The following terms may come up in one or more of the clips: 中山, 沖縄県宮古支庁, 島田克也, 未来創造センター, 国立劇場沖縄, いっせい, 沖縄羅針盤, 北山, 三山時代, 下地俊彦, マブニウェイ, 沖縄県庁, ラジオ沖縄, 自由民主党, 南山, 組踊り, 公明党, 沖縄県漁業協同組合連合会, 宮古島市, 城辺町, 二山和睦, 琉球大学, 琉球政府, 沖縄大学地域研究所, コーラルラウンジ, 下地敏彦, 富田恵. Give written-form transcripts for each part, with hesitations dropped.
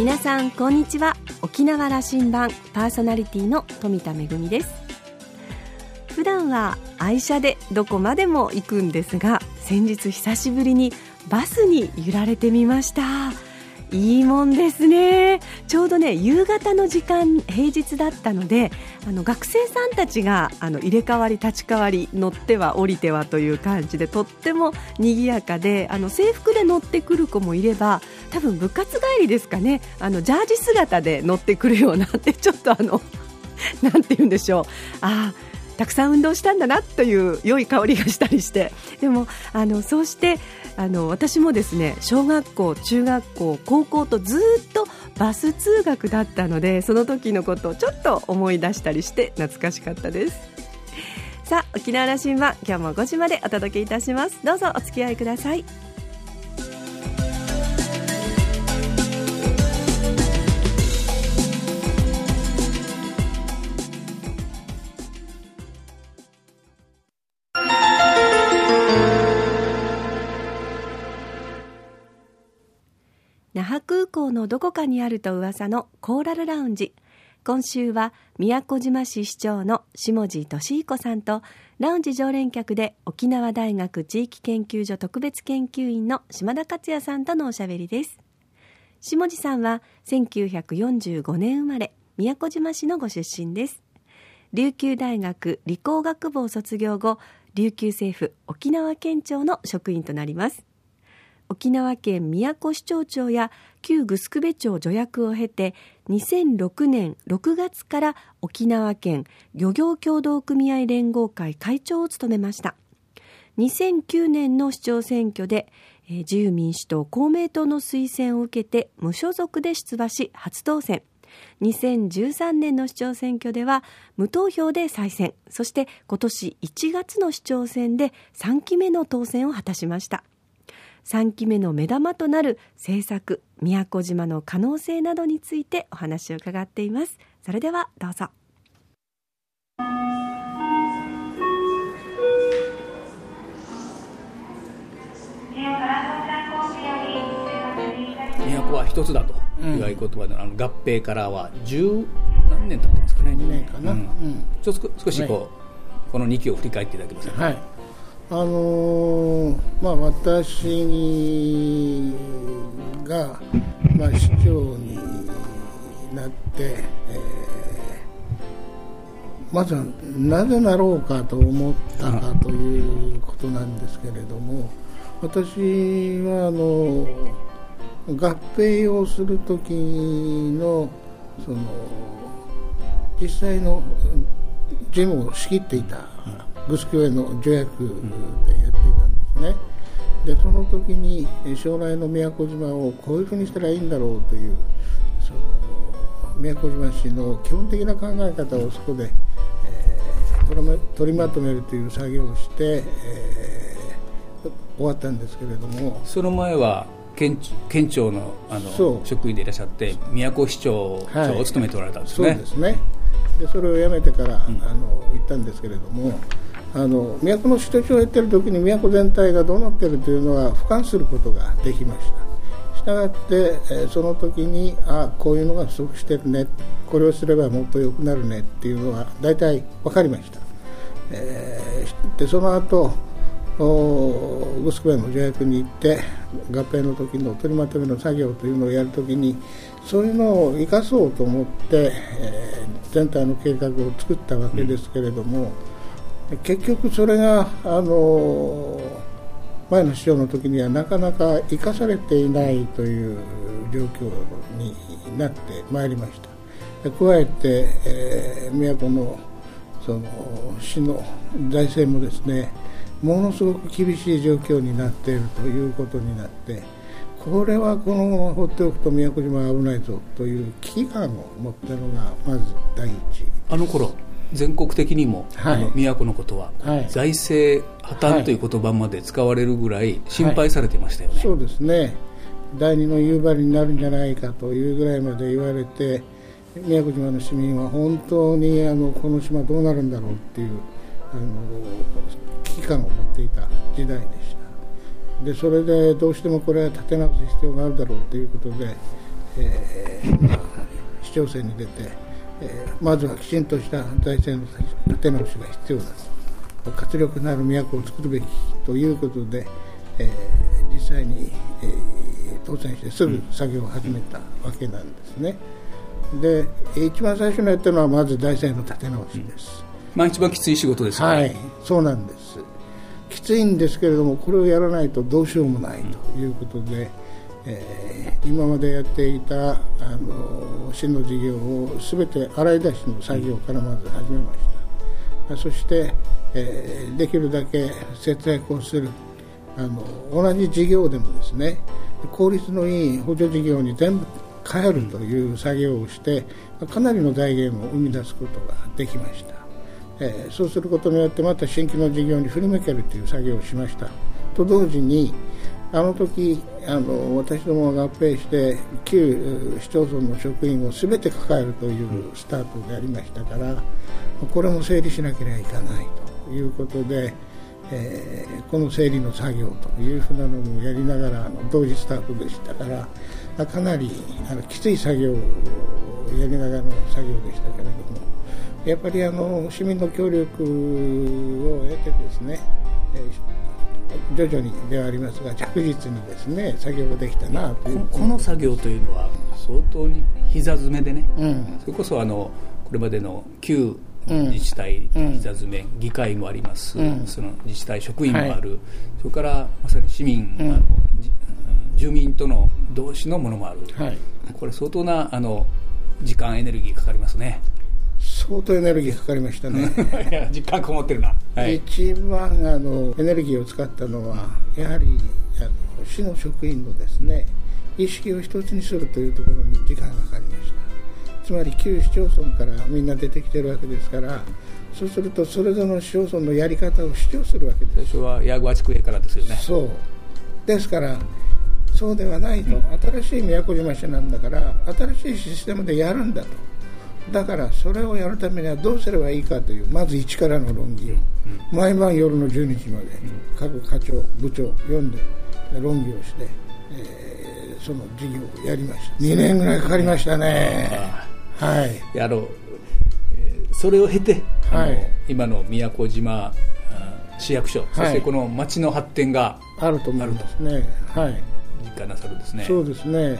皆さんこんにちは。沖縄羅針盤パーソナリティの富田恵です。普段は愛車でどこまでも行くんですが、先日久しぶりにバスに揺られてみました。いいもんですね。ちょうどね、夕方の時間、平日だったので、学生さんたちが入れ替わり立ち替わり、乗っては降りてはという感じで、とっても賑やかで、制服で乗ってくる子もいれば、多分部活帰りですかね、ジャージ姿で乗ってくるようなって、ちょっとなんて言うんでしょう、たくさん運動したんだなという良い香りがしたりして、でもそうして私もですね、小学校、中学校、高校とずっとバス通学だったので、その時のことをちょっと思い出したりして懐かしかったです。さあ、沖縄羅針盤、今日も5時までお届けいたします。どうぞお付き合いください。那覇空港のどこかにあると噂のコーラルラウンジ。今週は宮古島市市長の下地俊彦さんと、ラウンジ常連客で沖縄大学地域研究所特別研究員の島田克也さんとのおしゃべりです。下地さんは1945年生まれ、宮古島市のご出身です。琉球大学理工学部を卒業後、琉球政府沖縄県庁の職員となります。沖縄県宮古支庁長や旧城辺町助役を経て、2006年6月から沖縄県漁業協同組合連合会会長を務めました。2009年の市長選挙で自由民主党、公明党の推薦を受けて無所属で出馬し初当選。2013年の市長選挙では無投票で再選。そして今年1月の市長選で3期目の当選を果たしました。3期目の目玉となる政策、宮古島の可能性などについてお話を伺っています。それではどうぞ。都は一つだという合言葉で、合併からは十何年経ってますかね。2年かな。少しこの2期を振り返っていただけますか。はい、私が、市長になって、まずはなぜなろうかと思ったかということなんですけれども、私は合併をする時の実際の事務を仕切っていた、グス協への助役でやっていたんですね。で、その時に将来の宮古島をこういうふうにしたらいいんだろうという、宮古島市の基本的な考え方をそこで、取りまとめるという作業をして、終わったんですけれども、その前は県庁の、職員でいらっしゃって、宮古市長長を務めておられたんですね。はい、そうですね。で、それを辞めてから行ったんですけれども、宮古の支庁長をやってる時に宮古全体がどうなってるというのは俯瞰することができました。したがって、その時にこういうのが不足してるね、これをすればもっと良くなるねっていうのは大体分かりました。で、その後グスクエの助役に行って、合併の時の取りまとめの作業というのをやるときに、そういうのを生かそうと思って、全体の計画を作ったわけですけれども、結局それが前の市長の時にはなかなか生かされていないという状況になってまいりました。で、加えて、都の市の財政もですね、ものすごく厳しい状況になっているということになって、これはこのまま放っておくと宮古島は危ないぞという危機感を持ったのがまず第一。あの頃全国的にも、宮古のことは、財政破綻という言葉まで使われるぐらい心配されていましたよね。そうですね。第二の夕張になるんじゃないかというぐらいまで言われて、宮古島の市民は本当にこの島どうなるんだろうっていう危機感を持っていた時代でした。で、それでどうしてもこれは立て直す必要があるだろうということで、市長選に出て、まずはきちんとした財政の立て直しが必要だと、活力のある都を作るべきということで、実際に、当選してすぐ作業を始めたわけなんですね。で、一番最初にやったのはまず財政の立て直しです、まあ、一番きつい仕事ですね。はい、そうなんです。きついんですけれども、これをやらないとどうしようもないということで、今までやっていた市の事業を全て洗い出しの作業からまず始めました、そして、できるだけ節約をする、同じ事業でもですね、効率のいい補助事業に全部変えるという作業をして、かなりの財源を生み出すことができました、そうすることによってまた新規の事業に振り向けるという作業をしましたと同時に、あの時私どもが合併して旧市町村の職員を全て抱えるというスタートでありましたから、これも整理しなければいけないということで、この整理の作業というふうなのもやりながら同時スタートでしたから、かなりきつい作業をやりながらの作業でしたけれども、やっぱり市民の協力を得てですね、徐々にではありますが着実にですね作業ができたなという。この作業というのは相当に膝詰めでね、それこそこれまでの旧自治体膝詰め、議会もあります、その自治体職員もある、それからまさに市民、住民との同士のものもある、これ相当な時間エネルギーかかりますね。相当エネルギーかかりましたねいや実感こもってるな、はい、一番エネルギーを使ったのはやはり市の職員のですね意識を一つにするというところに時間がかかりました。つまり旧市町村からみんな出てきてるわけですから、そうするとそれぞれの市町村のやり方を主張するわけです。それは矢後地区からですよね。そうですから、そうではないと、新しい宮古島市なんだから新しいシステムでやるんだと、だからそれをやるためにはどうすればいいかという、まず一からの論議を、毎晩夜の12時まで各課長部長呼んで論議をして、その事業をやりました。2年ぐらいかかりましたね。はい、それを経て、今の宮古島市役所、そしてこの町の発展があると思うんですね。実感なさるんですね。そうですね。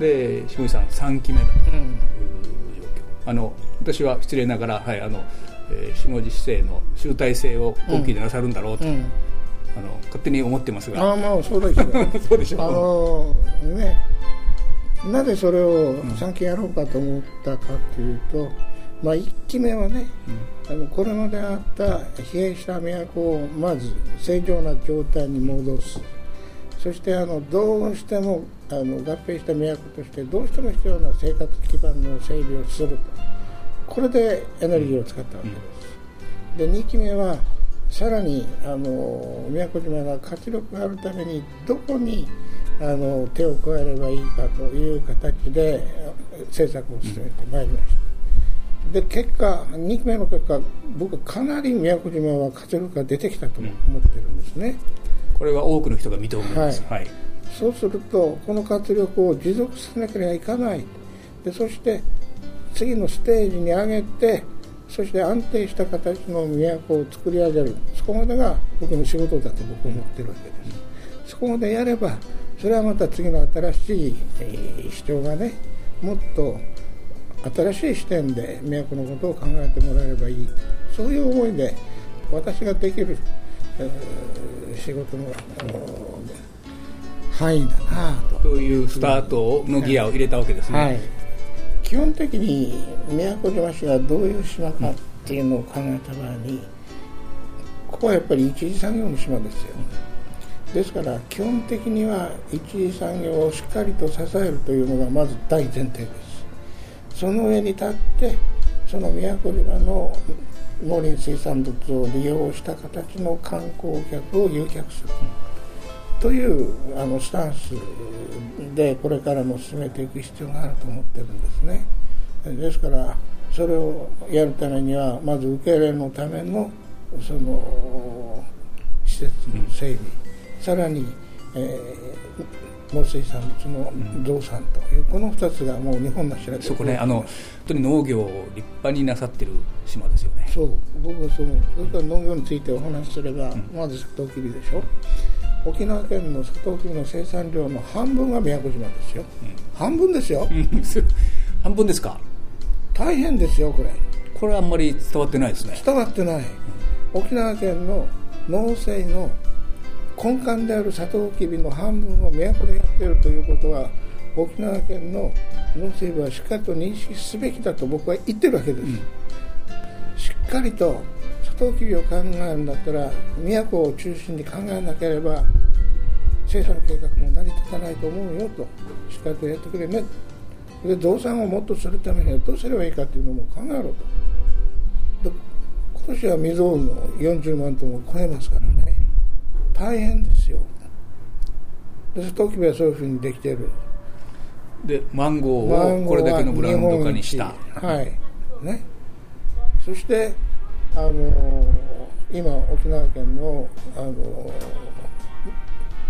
で、下井さん3期目だという、私は失礼ながら、下地市政の集大成を後期でなさるんだろうと、勝手に思ってますが、まあ、そうでしょそうでしょう、なぜそれを3期やろうかと思ったかというと、1期目はね、これまであった疲弊した都をまず正常な状態に戻す、そしてどうしても合併した都としてどうしても必要な生活基盤の整備をすると、これでエネルギーを使ったわけです、で2期目はさらに宮古島が活力があるためにどこに手を加えればいいかという形で政策を進めてまいりました。で結果、2期目の結果、僕はかなり宮古島は活力が出てきたと思ってるんですね。これは多くの人が認めます、そうするとこの活力を持続させなければいかないで、そして次のステージに上げて、そして安定した形の都を作り上げる、そこまでが僕の仕事だと僕は思ってるわけです。そこまでやれば、それはまた次の新しい市長がね、もっと新しい視点で都のことを考えてもらえればいい、そういう思いで私ができる仕事の範囲だなというスタートのギアを入れたわけですね。基本的に宮古島市がどういう島かっていうのを考えた場合に、ここはやっぱり一次産業の島ですよ、ですから基本的には一次産業をしっかりと支えるというのがまず大前提です。その上に立って、その宮古島の農林水産物を利用した形の観光客を誘客するというスタンスでこれからも進めていく必要があると思ってるんですね。ですからそれをやるためには、まず受け入れのためのその施設の整備、さらに、農水産物の増産という、この2つがもう日本の柱です。そこね、本当に農業を立派になさってる島ですよね。そう、僕はそれから農業についてお話しすれば、まずサトウキビでしょ。沖縄県のサトウキビの生産量の半分が宮古島ですよ、半分ですよ半分ですか。大変ですよ、これあんまり伝わってないですね。伝わってない、沖縄県の農政の根幹であるサトウキビの半分を宮古でやっているということは、沖縄県の農政部はしっかりと認識すべきだと僕は言ってるわけです、しっかりとサトウキビを考えるんだったら宮古を中心に考えなければ生産計画も成り立たないと思うよと、しっかりとやってくれね。で、増産をもっとするためにはどうすればいいかというのも考えろと。今年は未曾有の40万トンを超えますからね、大変ですよ。で、サトウキビはそういうふうにできている。で、マンゴーをこれだけのブランド化にした、はいね。そして今沖縄県の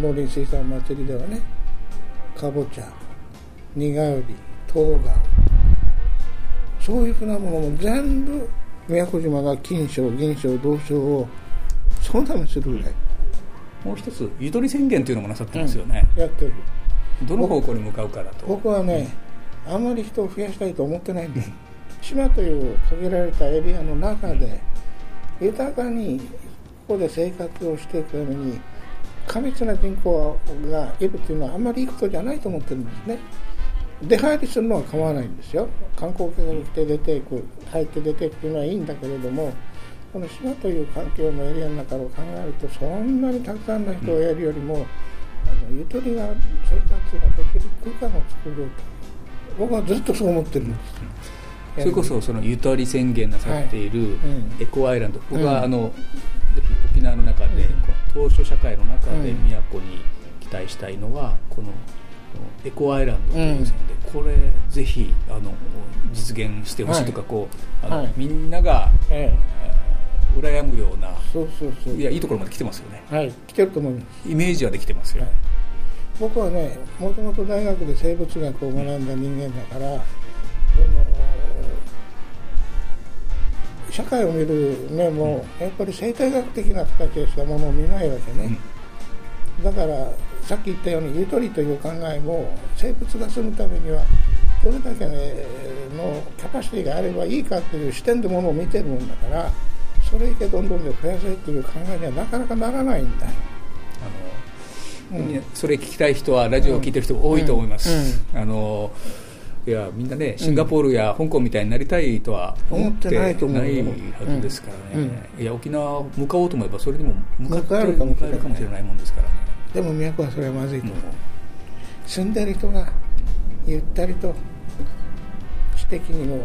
農林水産祭りではね、かぼちゃ、にがうり、とうがん、そういうふうなものも全部宮古島が金賞、銀賞、銅賞をそのためにするぐらい。もう一つ、ゆとり宣言というのもなさってますよね、やってる。どの方向に向かうからと。僕はね、あんまり人を増やしたいと思ってないんで、島という限られたエリアの中で豊かにここで生活をしていくために過密な人口がいるというのはあんまりいいことじゃないと思ってるんですね。出入りするのは構わないんですよ。観光客が来て出ていく、入って出ていくというのはいいんだけれども、この島という環境のエリアの中を考えると、そんなにたくさんの人をやるよりも、ゆとりが生活ができる空間を作ろうと、僕はずっとそう思ってるんです、それこそそのゆとり宣言なさっている、エコアイランド、僕はぜひ沖縄の中で、島しょ社会の中で宮古に期待したいのはこのエコアイランドというですね、これぜひ実現してほしいとか、みんなが、羨むような、そういや、いいところまで来てますよね。はい、来てると思います。イメージはできてますよ、僕はね、もともと大学で生物学を学んだ人間だから、社会を見る目も、やっぱり生態学的な形でしかものを見ないわけね、だからさっき言ったようにゆとりという考えも、生物が住むためにはどれだけのキャパシティがあればいいかという視点でものを見てるもんだから、それ以下どんどん増やせという考えにはなかなかならないんだ。それ聞きたい人はラジオを聞いてる人多いと思います、いや、みんなね、シンガポールや香港みたいになりたいとは思ってないはずですからね、いや、沖縄向かおうと思えばそれでも向かえるかもしれないもんですからね。でも宮古はそれはまずいと思う、住んでる人がゆったりと知的にも、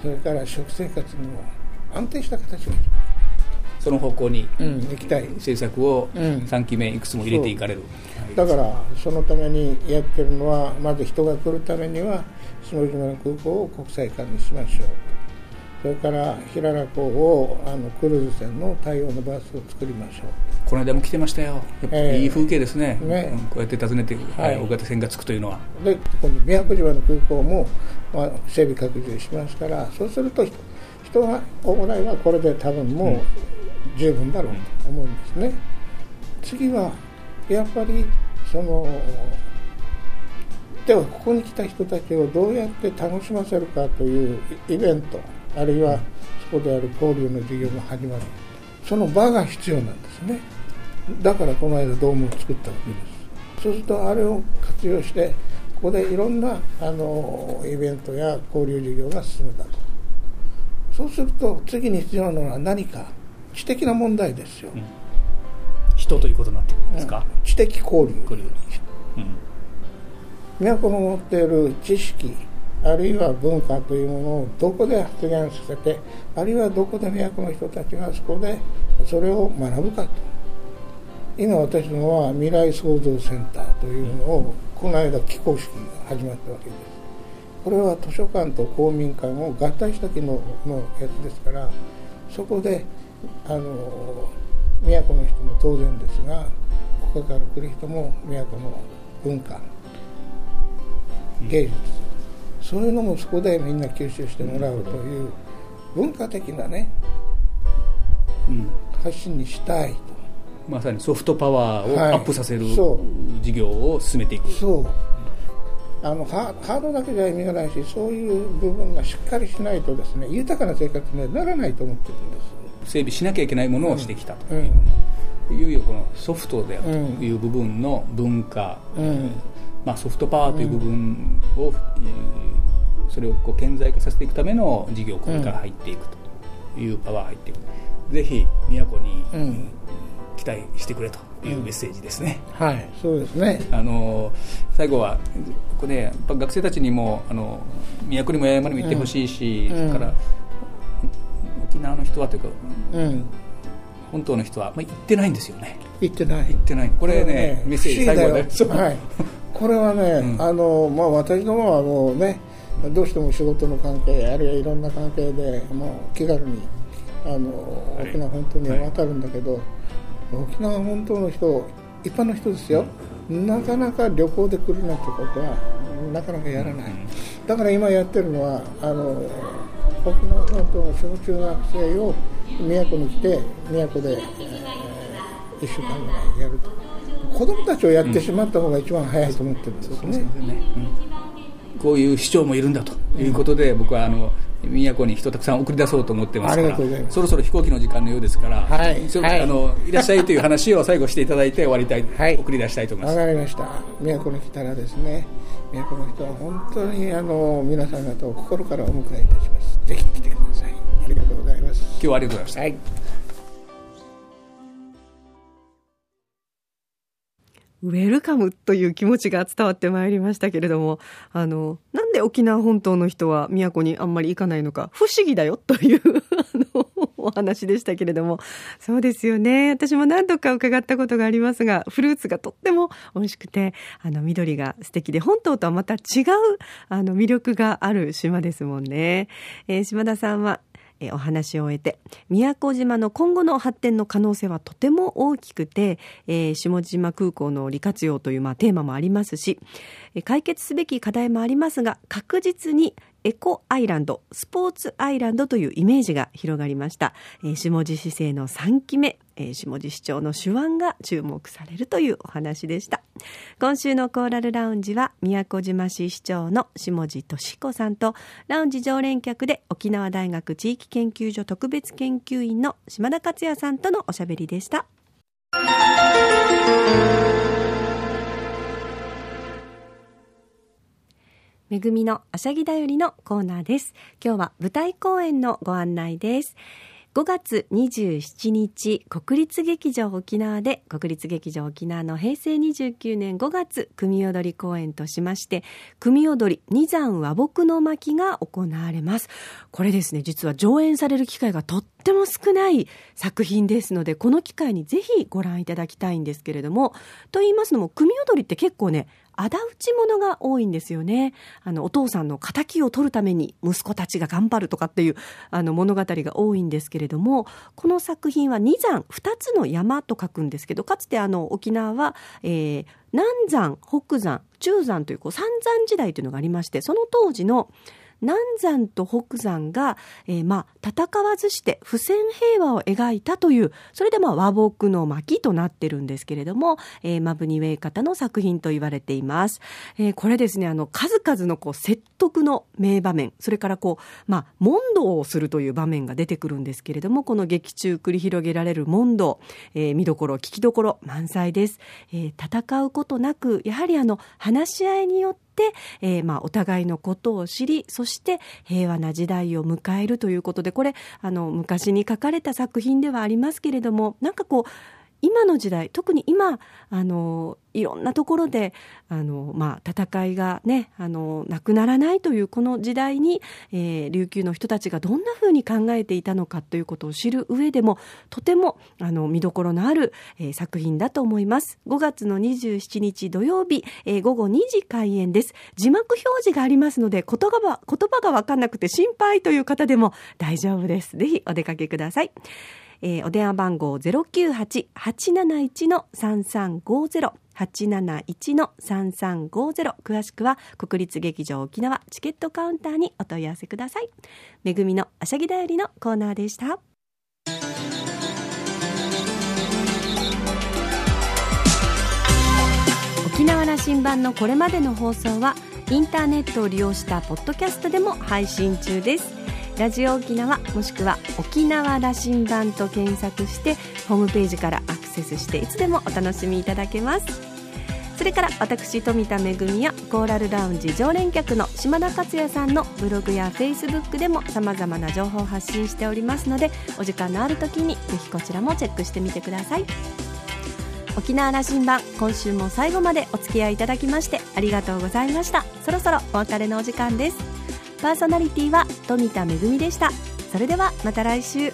それから食生活にも安定した形を、その方向に行きたい政策を3期目いくつも入れていかれる、だからそのためにやってるのは、まず人が来るためには下島の空港を国際化にしましょう、それから平良港をクルーズ船の対応のバスを作りましょう。この間も来てましたよ、やっぱりいい風景ですね、こうやって訪ねて、大型船が着くというのは。で、今度宮古島の空港も、整備拡充しますから、そうすると人が往来はこれで多分もう十分だろうと思うんですね、次はやっぱりではここに来た人たちをどうやって楽しませるかというイベント、あるいはそこである交流の事業も始まる、その場が必要なんですね。だからこの間ドームを作ったわけです。そうするとあれを活用して、ここでいろんなイベントや交流事業が進めたと。そうすると次に必要なのは何か知的な問題ですよ、人ということになってくるんですか、知的交流、宮古の持っている知識、あるいは文化というものをどこで発言させて、あるいはどこで宮古の人たちがそこでそれを学ぶかと。今私のは未来創造センターというのを、この間起工式が始まったわけです。これは図書館と公民館を合体した機能のやつですから、そこで宮古の人も当然ですが、ここから来る人も宮古の文化、芸術、そういうのもそこでみんな吸収してもらうという文化的なね、発信にしたいと。まさにソフトパワーをアップさせる、はい、事業を進めていく。そうハードだけじゃ意味がないし、そういう部分がしっかりしないとですね、豊かな生活にはならないと思っているんです。整備しなきゃいけないものをしてきたという、いよいよこのソフトであるという部分の文化、ソフトパワーという部分を、それをこう顕在化させていくための事業、これから入っていくという、パワー入っていく、ぜひ宮古に、期待してくれというメッセージですね。はい、そうですね。最後はここで、ね、学生たちにも宮古にも八重山にも行ってほしいし、だから沖縄の人はというか、本島の人は、行ってないんですよね。行ってない。これね、メッセージ最後だよ。はい、これはね、私どもはもうね、どうしても仕事の関係あるいはいろんな関係でもう気軽に沖縄本島に渡るんだけど。沖縄本島の人、一般の人ですよ、なかなか旅行で来るなんてことはなかなかやらない。だから今やってるのは沖縄本島の小中学生を宮古に来て、宮古で、1週間ぐらいやると。子どもたちをやってしまった方が一番早いと思ってるんですね。こういう市長もいるんだということで、僕は宮古に人たくさん送り出そうと思ってますから、そろそろ飛行機の時間のようですから、いらっしゃいという話を最後していただいて終わりたい、送り出したいと思います。わかりました。宮古に来たらですね、宮古の人は本当に皆さん方を心からお迎えいたします。ぜひ来てください。ありがとうございます。今日はありがとうございました。ウェルカムという気持ちが伝わってまいりましたけれども、なんで沖縄本島の人は宮古にあんまり行かないのか不思議だよというお話でしたけれども、そうですよね。私も何度か伺ったことがありますが、フルーツがとっても美味しくて、緑が素敵で、本島とはまた違う魅力がある島ですもんね。島田さんはお話を終えて、宮古島の今後の発展の可能性はとても大きくて、下島空港の利活用という、テーマもありますし、解決すべき課題もありますが、確実にエコアイランド、スポーツアイランドというイメージが広がりました。下地市政の3期目、下地市長の手腕が注目されるというお話でした。今週のコーラルラウンジは、宮古島市市長の下地敏子さんと、ラウンジ常連客で沖縄大学地域研究所特別研究員の島田克也さんとのおしゃべりでした。めぐみのあしゃぎだよりのコーナーです。今日は舞台公演のご案内です。5月27日国立劇場沖縄で、国立劇場沖縄の平成29年5月組踊り公演としまして、組踊り二山和睦の巻が行われます。これですね、実は上演される機会がとっても少ない作品ですので、この機会にぜひご覧いただきたいんですけれども、と言いますのも、組踊りって結構ね、仇討ちものが多いんですよね。お父さんの仇を取るために息子たちが頑張るとかっていう物語が多いんですけれども、この作品は二山、二つの山と書くんですけど、かつて沖縄は、南山、北山、中山という、三山時代というのがありまして、その当時の南山と北山が、戦わずして不戦平和を描いたという、それで和睦の巻となってるんですけれども、マブニウェイ方の作品と言われています。これですね、数々の説得の名場面、それから問答をするという場面が出てくるんですけれども、この劇中繰り広げられる問答、見どころ聞きどころ満載です。戦うことなく、やはり話し合いによってお互いのことを知り、そして平和な時代を迎えるということで、これ昔に書かれた作品ではありますけれども、なんか今の時代、特に今いろんなところで戦いがねなくならないというこの時代に、琉球の人たちがどんなふうに考えていたのかということを知る上でも、とても見どころのある、作品だと思います。5月の27日土曜日、午後2時開演です。字幕表示がありますので、言葉が分かんなくて心配という方でも大丈夫です。ぜひお出かけください。お電話番号 098-871-3350 871-3350、詳しくは国立劇場沖縄チケットカウンターにお問い合わせください。めぐみのあしゃぎだよりのコーナーでした。沖縄羅針盤のこれまでの放送はインターネットを利用したポッドキャストでも配信中です。ラジオ沖縄もしくは沖縄羅針盤と検索してホームページからアクセスしていつでもお楽しみいただけます。それから私富田恵やコーラルラウンジ常連客の島田克也さんのブログやフェイスブックでも様々な情報を発信しておりますので、お時間のある時にぜひこちらもチェックしてみてください。沖縄羅針盤、今週も最後までお付き合いいただきましてありがとうございました。そろそろお別れのお時間です。パーソナリティは富田恵でした。それではまた来週。